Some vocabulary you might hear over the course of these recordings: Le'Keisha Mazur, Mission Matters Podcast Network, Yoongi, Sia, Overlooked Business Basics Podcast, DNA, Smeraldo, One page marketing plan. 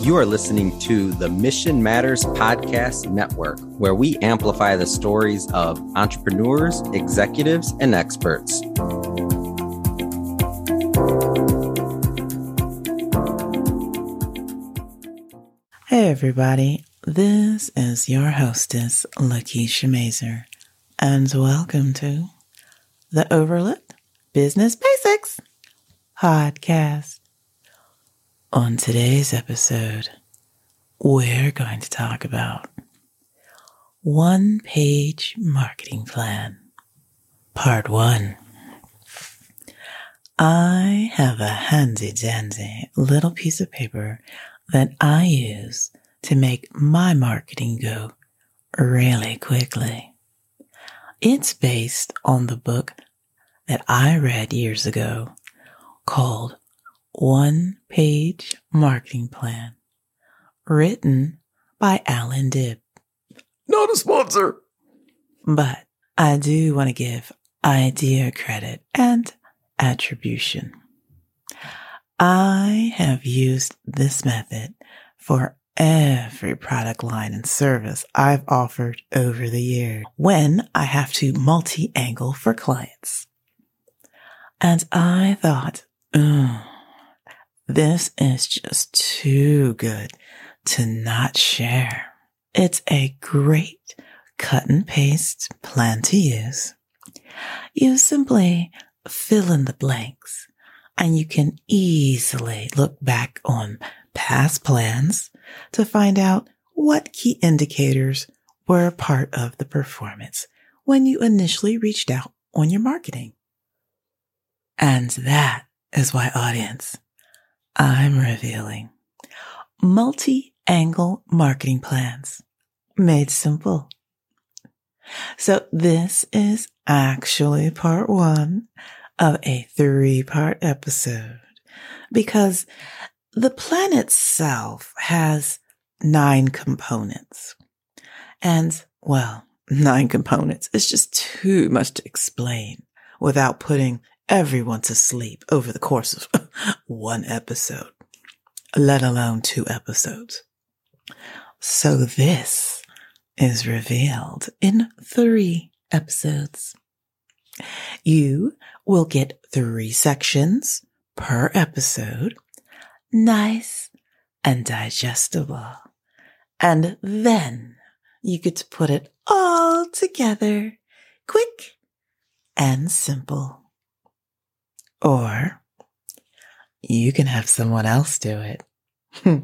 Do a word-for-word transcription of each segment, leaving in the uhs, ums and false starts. You are listening to the Mission Matters Podcast Network, where we amplify the stories of entrepreneurs, executives, and experts. Hey, everybody. This is your hostess, Le'Keisha Mazur, and welcome to the Overlooked Business Basics Podcast. On today's episode, we're going to talk about one page marketing plan, part one. I have a handy dandy little piece of paper that I use to make my marketing go really quickly. It's based on the book that I read years ago called One Page Marketing Plan, written by Allan Dib. Not a sponsor. But I do want to give idea credit and attribution. I have used this method for every product line and service I've offered over the years when I have to multi-angle for clients. And I thought, ugh. This is just too good to not share. It's a great cut and paste plan to use. You simply fill in the blanks and you can easily look back on past plans to find out what key indicators were part of the performance when you initially reached out on your marketing. And that is why, audience, I'm revealing multi-angle marketing plans made simple. So this is actually part one of a three-part episode because the plan itself has nine components. And, well, nine components is just too much to explain without putting everyone to sleep over the course of one episode, let alone two episodes. So this is revealed in three episodes. You will get three sections per episode, nice and digestible. And then you get to put it all together, quick and simple. Or you can have someone else do it.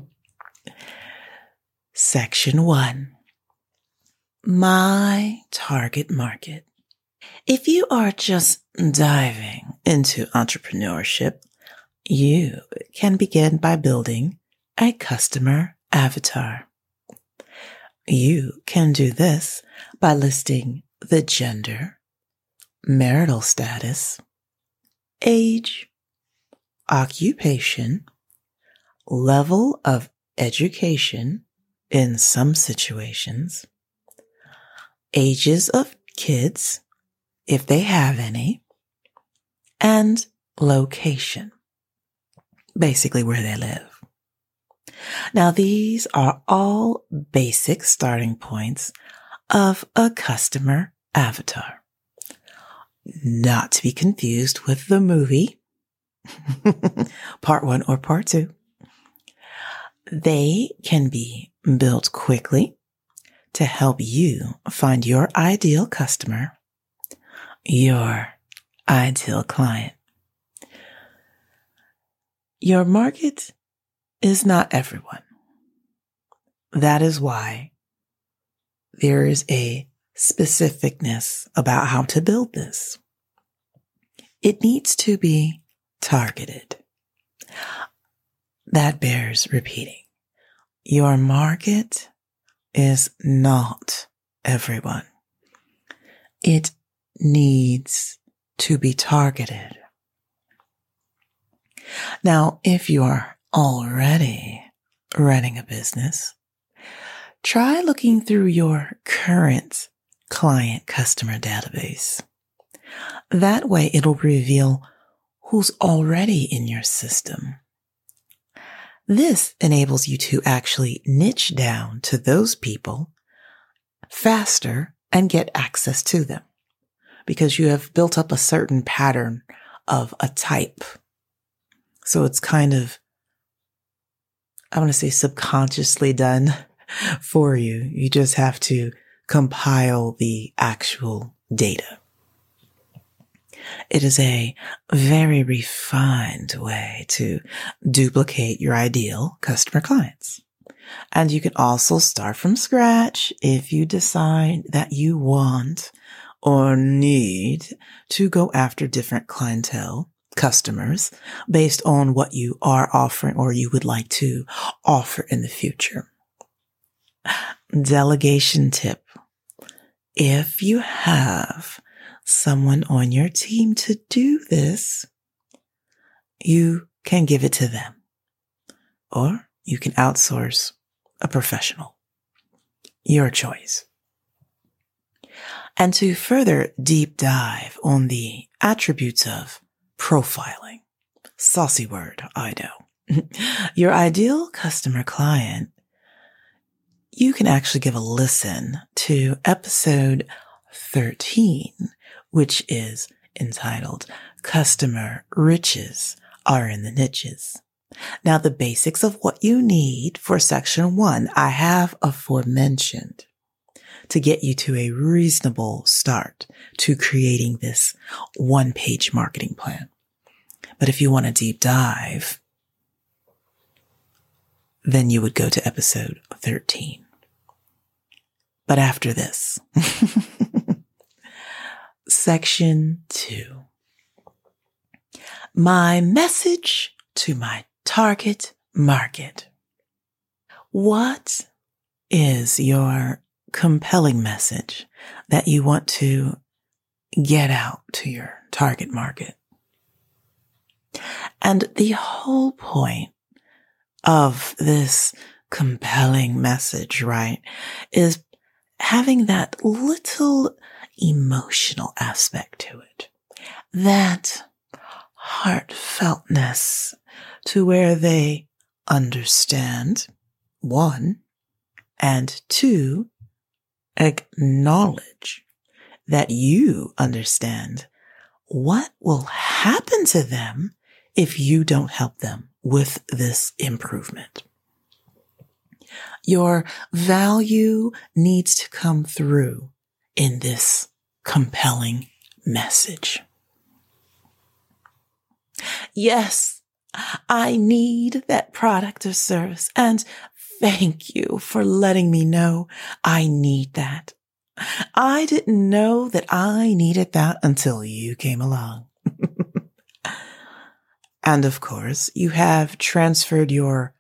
Section one, my target market. If you are just diving into entrepreneurship, you can begin by building a customer avatar. You can do this by listing the gender, marital status, age, occupation, level of education in some situations, ages of kids, if they have any, and location, basically where they live. Now, these are all basic starting points of a customer avatar. Not to be confused with the movie, part one or part two. They can be built quickly to help you find your ideal customer, your ideal client. Your market is not everyone. That is why there is a specificness about how to build this. It needs to be targeted. That bears repeating. Your market is not everyone. It needs to be targeted. Now, if you are already running a business, try looking through your current client customer database. That way it'll reveal who's already in your system. This enables you to actually niche down to those people faster and get access to them because you have built up a certain pattern of a type. So it's kind of, I want to say subconsciously done for you. You just have to compile the actual data. It is a very refined way to duplicate your ideal customer clients. And you can also start from scratch if you decide that you want or need to go after different clientele customers based on what you are offering or you would like to offer in the future. Delegation tip. If you have someone on your team to do this, you can give it to them, or you can outsource a professional. Your choice. And to further deep dive on the attributes of profiling, saucy word, I know, your ideal customer client, you can actually give a listen to episode thirteen, which is entitled Customer Riches Are in the Niches. Now, the basics of what you need for section one, I have aforementioned to get you to a reasonable start to creating this one page marketing plan. But if you want a deep dive, then you would go to episode thirteen. But after this, section two, my message to my target market. What is your compelling message that you want to get out to your target market? And the whole point of this compelling message, right, is having that little emotional aspect to it, that heartfeltness to where they understand, one, and two, acknowledge that you understand what will happen to them if you don't help them with this improvement. Your value needs to come through in this compelling message. Yes, I need that product or service, and thank you for letting me know I need that. I didn't know that I needed that until you came along. And of course, you have transferred your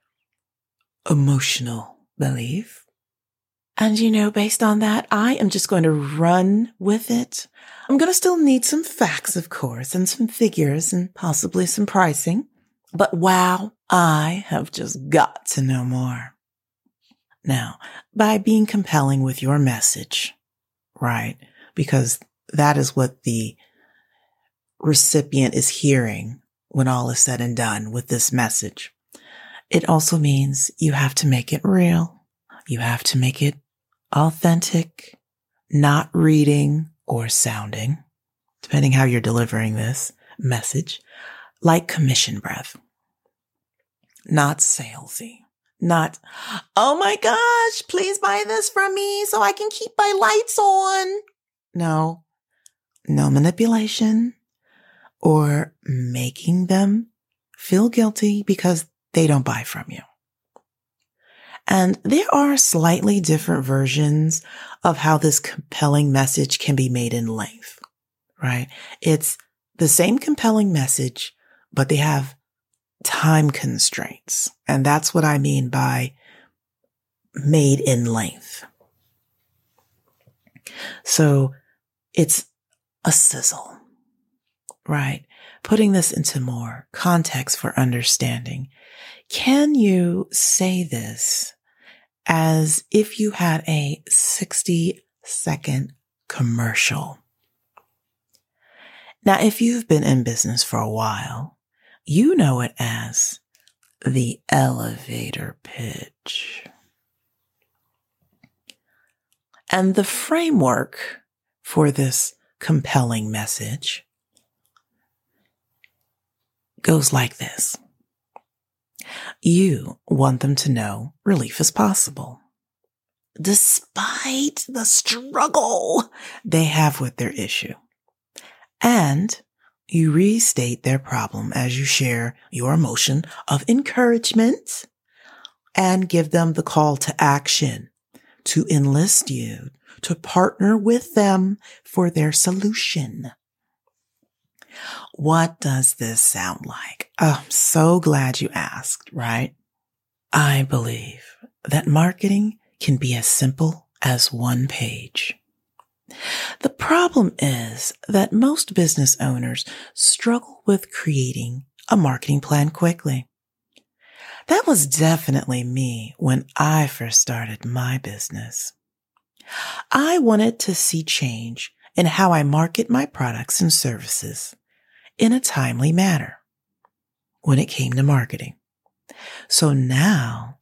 emotional belief. And, you know, based on that, I am just going to run with it. I'm going to still need some facts, of course, and some figures and possibly some pricing. But wow, I have just got to know more. Now, by being compelling with your message, right? Because that is what the recipient is hearing when all is said and done with this message. It also means you have to make it real. You have to make it authentic, not reading or sounding, depending how you're delivering this message, like commission breath, not salesy, not, oh my gosh, please buy this from me so I can keep my lights on. No, no manipulation or making them feel guilty because they don't buy from you. And there are slightly different versions of how this compelling message can be made in length, right? It's the same compelling message, but they have time constraints. And that's what I mean by made in length. So it's a sizzle, right? Putting this into more context for understanding. Can you say this as if you had a sixty second commercial? Now, if you've been in business for a while, you know it as the elevator pitch. And the framework for this compelling message goes like this. You want them to know relief is possible, despite the struggle they have with their issue. And you restate their problem as you share your emotion of encouragement and give them the call to action to enlist you, to partner with them for their solution. What does this sound like? Oh, I'm so glad you asked, right? I believe that marketing can be as simple as one page. The problem is that most business owners struggle with creating a marketing plan quickly. That was definitely me when I first started my business. I wanted to see change in how I market my products and services in a timely manner when it came to marketing. So now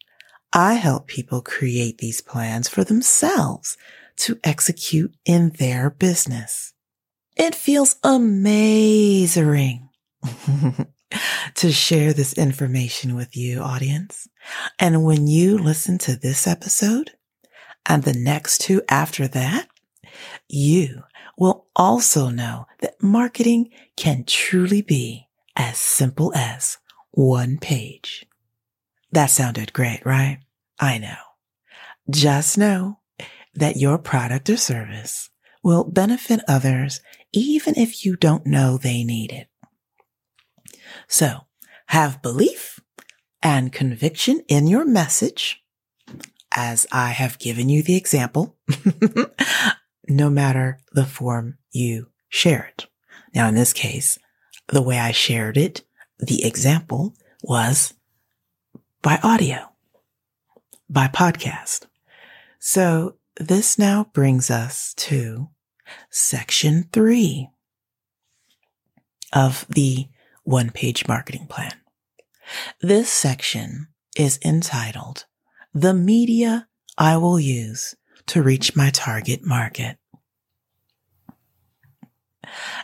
I help people create these plans for themselves to execute in their business. It feels amazing to share this information with you, audience. And when you listen to this episode and the next two after that, you will also know that marketing can truly be as simple as one page. That sounded great, right? I know. Just know that your product or service will benefit others even if you don't know they need it. So have belief and conviction in your message, as I have given you the example, no matter the form you share it. Now, in this case, the way I shared it, the example was by audio, by podcast. So this now brings us to section three of the One Page Marketing Plan. This section is entitled, The Media I Will Use to Reach My Target Market.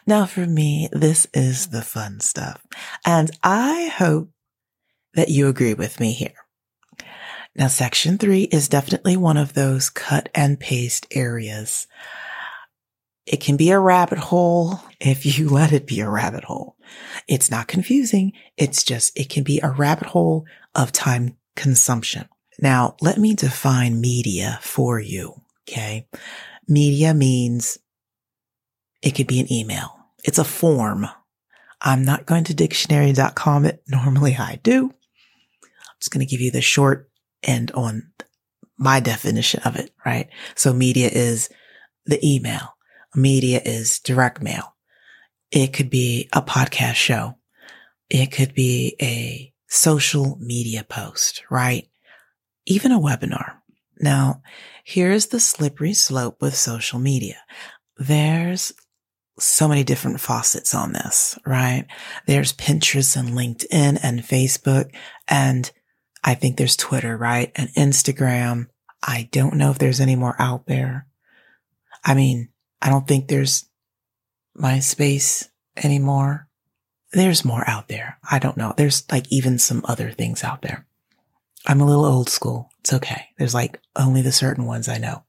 Now, for me, this is the fun stuff, and I hope that you agree with me here. Now, section three is definitely one of those cut and paste areas. It can be a rabbit hole if you let it be a rabbit hole. It's not confusing. It's just, it can be a rabbit hole of time consumption. Now, let me define media for you, okay? Media means it could be an email. It's a form. I'm not going to dictionary dot com it. Normally I do. I'm just going to give you the short and on my definition of it, right? So media is the email. Media is direct mail. It could be a podcast show. It could be a social media post, right? Even a webinar. Now, here's the slippery slope with social media. There's so many different faucets on this, right? There's Pinterest and LinkedIn and Facebook, and I think there's Twitter, right? And Instagram. I don't know if there's any more out there. I mean, I don't think there's MySpace anymore. There's more out there. I don't know. There's like even some other things out there. I'm a little old school. It's okay. There's like only the certain ones I know.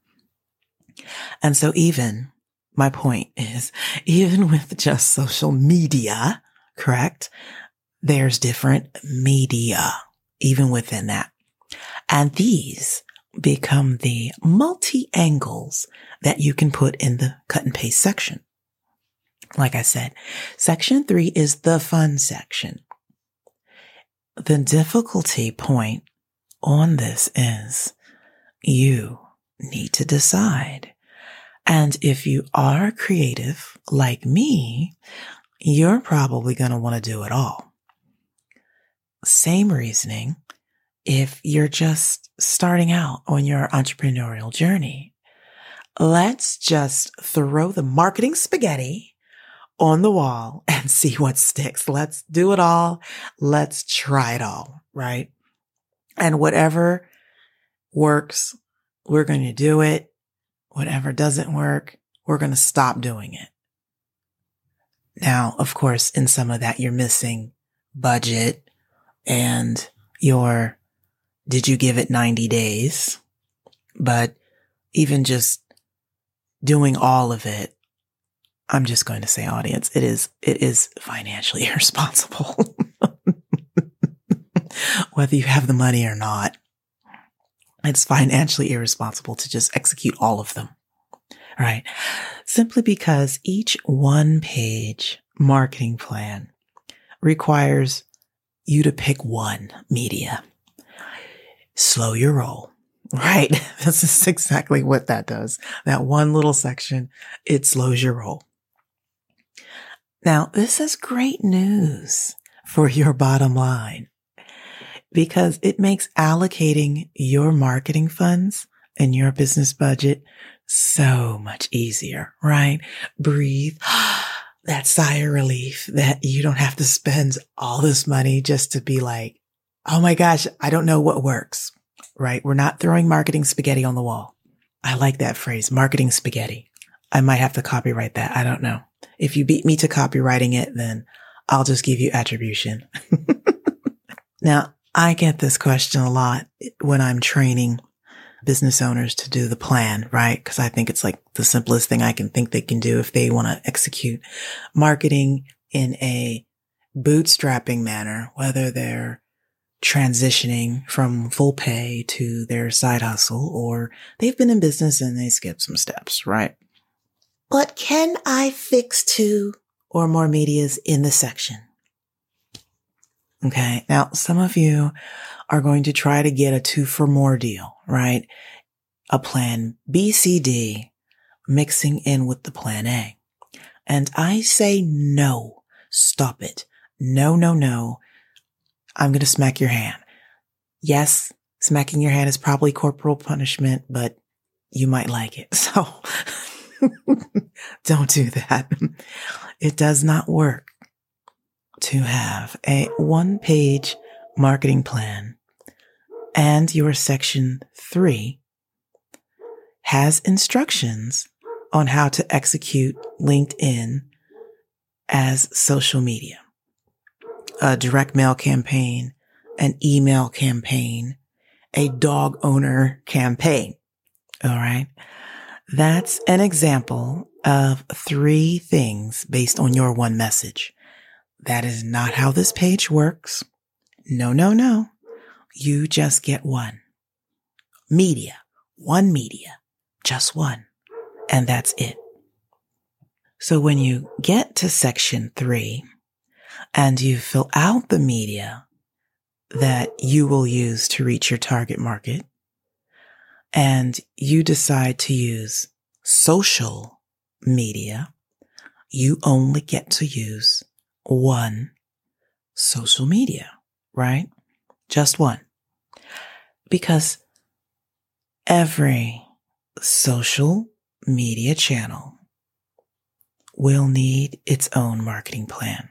And so even my point is, even with just social media, correct? There's different media. Even within that. And these become the multi-angles that you can put in the cut and paste section. Like I said, section three is the fun section. The difficulty point on this is you need to decide. And if you are creative like me, you're probably going to want to do it all. Same reasoning if you're just starting out on your entrepreneurial journey. Let's just throw the marketing spaghetti on the wall and see what sticks. Let's do it all. Let's try it all, right? And whatever works, we're going to do it. Whatever doesn't work, we're going to stop doing it. Now, of course, in some of that, you're missing budget and your, did you give it ninety days? But even just doing all of it, I'm just going to say, audience, it is, it is financially irresponsible, whether you have the money or not. It's financially irresponsible to just execute all of them, right? Simply because each one-page marketing plan requires you to pick one media. Slow your roll, right? This is exactly what that does. That one little section, it slows your roll. Now, this is great news for your bottom line, because it makes allocating your marketing funds and your business budget so much easier, right? Breathe that sigh of relief that you don't have to spend all this money just to be like, oh my gosh, I don't know what works, right? We're not throwing marketing spaghetti on the wall. I like that phrase, marketing spaghetti. I might have to copyright that. I don't know. If you beat me to copywriting it, then I'll just give you attribution. Now, I get this question a lot when I'm training business owners to do the plan, right? Because I think it's like the simplest thing I can think they can do if they want to execute marketing in a bootstrapping manner, whether they're transitioning from full pay to their side hustle, or they've been in business and they skipped some steps, right? But can I fix two or more medias in the section? Okay. Now, some of you are going to try to get a two for more deal, right? A plan B, C, D mixing in with the plan A. And I say, no, stop it. No, no, no. I'm going to smack your hand. Yes, smacking your hand is probably corporal punishment, but you might like it. So don't do that. It does not work to have a one-page marketing plan and your section three has instructions on how to execute LinkedIn as social media, a direct mail campaign, an email campaign, a dog owner campaign. All right. That's an example of three things based on your one message. That is not how this page works. No, no, no. You just get one media, one media, just one. And that's it. So when you get to section three, and you fill out the media that you will use to reach your target market, and you decide to use social media, you only get to use one social media, right? Just one. Because every social media channel will need its own marketing plan.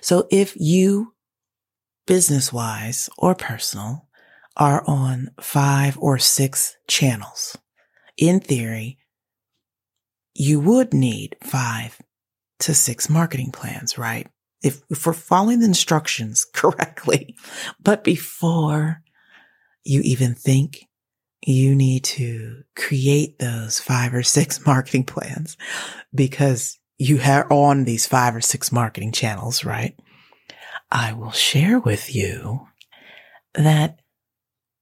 So if you, business-wise or personal, are on five or six channels, in theory, you would need five to six marketing plans, right? If, if we're following the instructions correctly. But before you even think, you need to create those five or six marketing plans, because you are on these five or six marketing channels, right? I will share with you that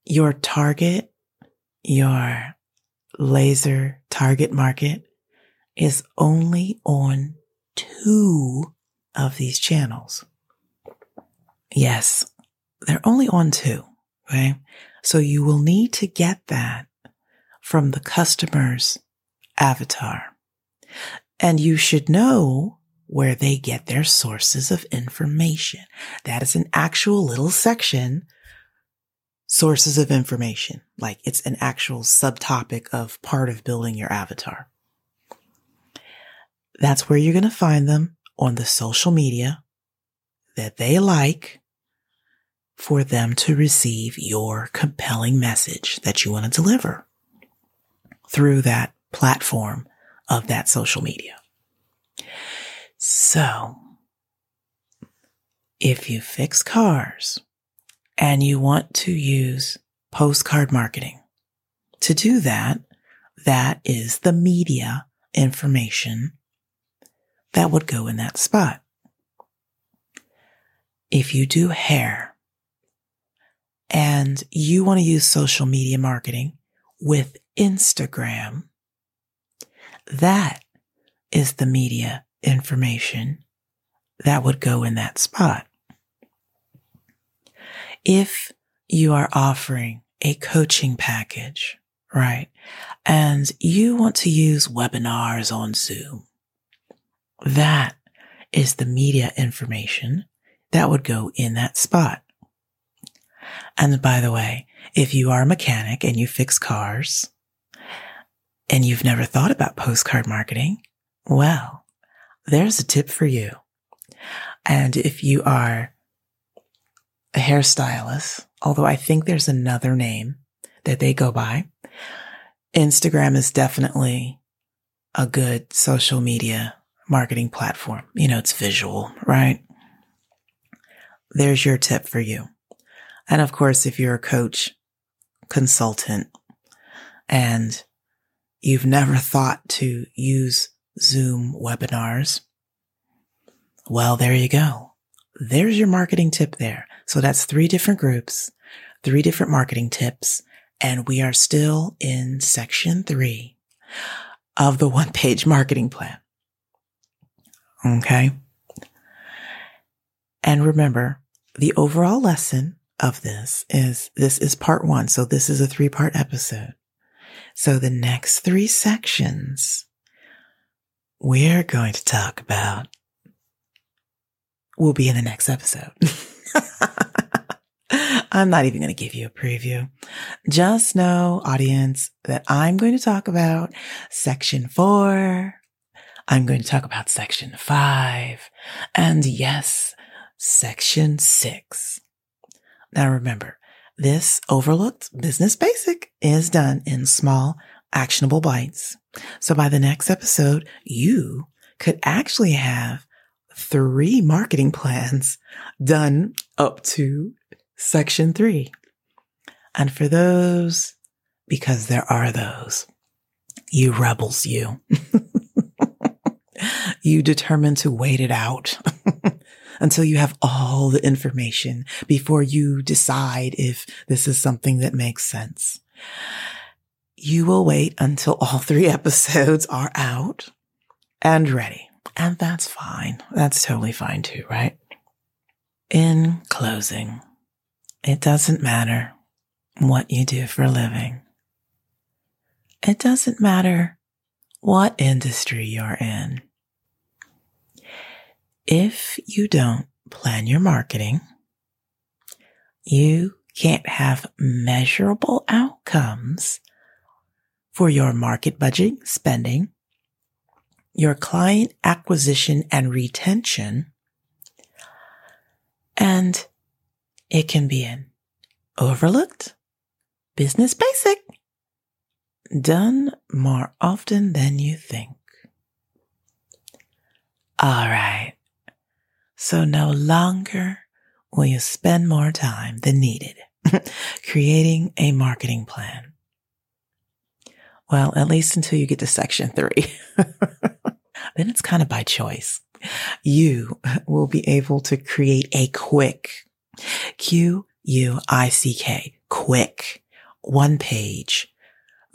your target, your laser target market, is only on two of these channels. Yes, they're only on two, okay? So you will need to get that from the customer's avatar. And you should know where they get their sources of information. That is an actual little section, sources of information. Like, it's an actual subtopic of part of building your avatar. That's where you're going to find them on the social media that they like for them to receive your compelling message that you want to deliver through that platform of that social media. So if you fix cars and you want to use postcard marketing to do that, that is the media information that would go in that spot. If you do hair and you want to use social media marketing with Instagram, that is the media information that would go in that spot. If you are offering a coaching package, right, and you want to use webinars on Zoom, that is the media information that would go in that spot. And by the way, if you are a mechanic and you fix cars and you've never thought about postcard marketing, well, there's a tip for you. And if you are a hairstylist, although I think there's another name that they go by, Instagram is definitely a good social media marketing platform. You know, it's visual, right? There's your tip for you. And of course, if you're a coach, consultant, and you've never thought to use Zoom webinars, well, there you go. There's your marketing tip there. So that's three different groups, three different marketing tips, and we are still in section three of the one page marketing plan. Okay. And remember, the overall lesson of this is this is part one. So this is a three part episode. So the next three sections, we're going to talk about will be in the next episode. I'm not even going to give you a preview. Just know, audience, that I'm going to talk about section four. I'm going to talk about section five. And yes, section six. Now remember, this overlooked business basic is done in small, actionable bites. So by the next episode, you could actually have three marketing plans done up to section three. And for those, because there are those, you rebels, you, you determined to wait it out until you have all the information before you decide if this is something that makes sense. You will wait until all three episodes are out and ready. And that's fine. That's totally fine too, right? In closing, it doesn't matter what you do for a living. It doesn't matter what industry you're in. If you don't plan your marketing, you can't have measurable outcomes for your market budgeting, spending, your client acquisition and retention, and it can be an overlooked business basic done more often than you think. All right. So no longer will you spend more time than needed creating a marketing plan. Well, at least until you get to section three. Then it's kind of by choice. You will be able to create a quick, Q U I C K, quick, one page,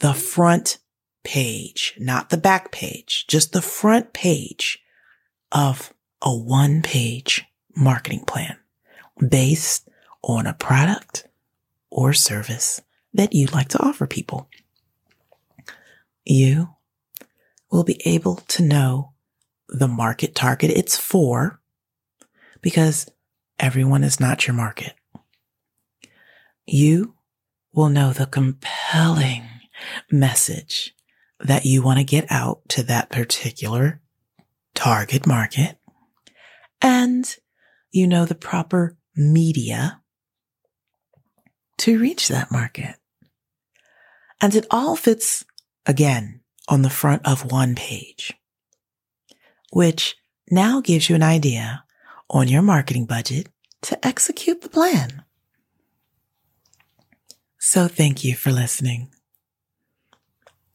the front page, not the back page, just the front page of a one page marketing plan based on a product or service that you'd like to offer people. You will be able to know the market target it's for, because everyone is not your market. You will know the compelling message that you want to get out to that particular target market, and, you know, the proper media to reach that market. And it all fits, again, on the front of one page, which now gives you an idea on your marketing budget to execute the plan. So thank you for listening.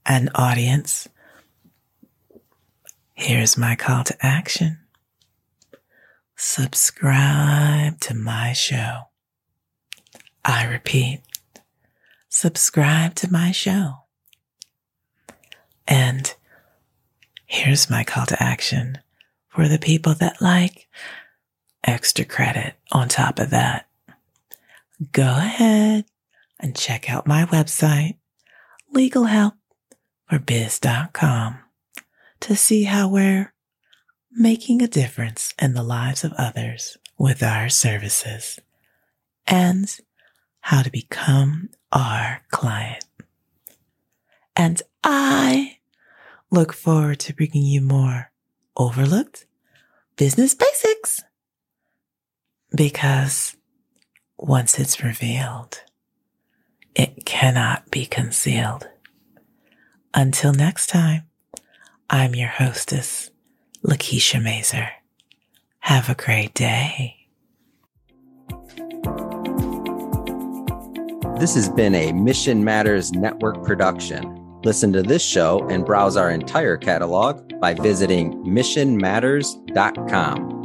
And audience, here's my call to action. Subscribe to my show. I repeat, subscribe to my show. And here's my call to action for the people that like extra credit on top of that. Go ahead and check out my website, legal help for biz dot com, to see how we're making a difference in the lives of others with our services and how to become our client. And I look forward to bringing you more Overlooked Business Basics, because once it's revealed, it cannot be concealed. Until next time, I'm your hostess, Le'Keisha Mazur. Have a great day. This has been a Mission Matters Network production. Listen to this show and browse our entire catalog by visiting mission matters dot com.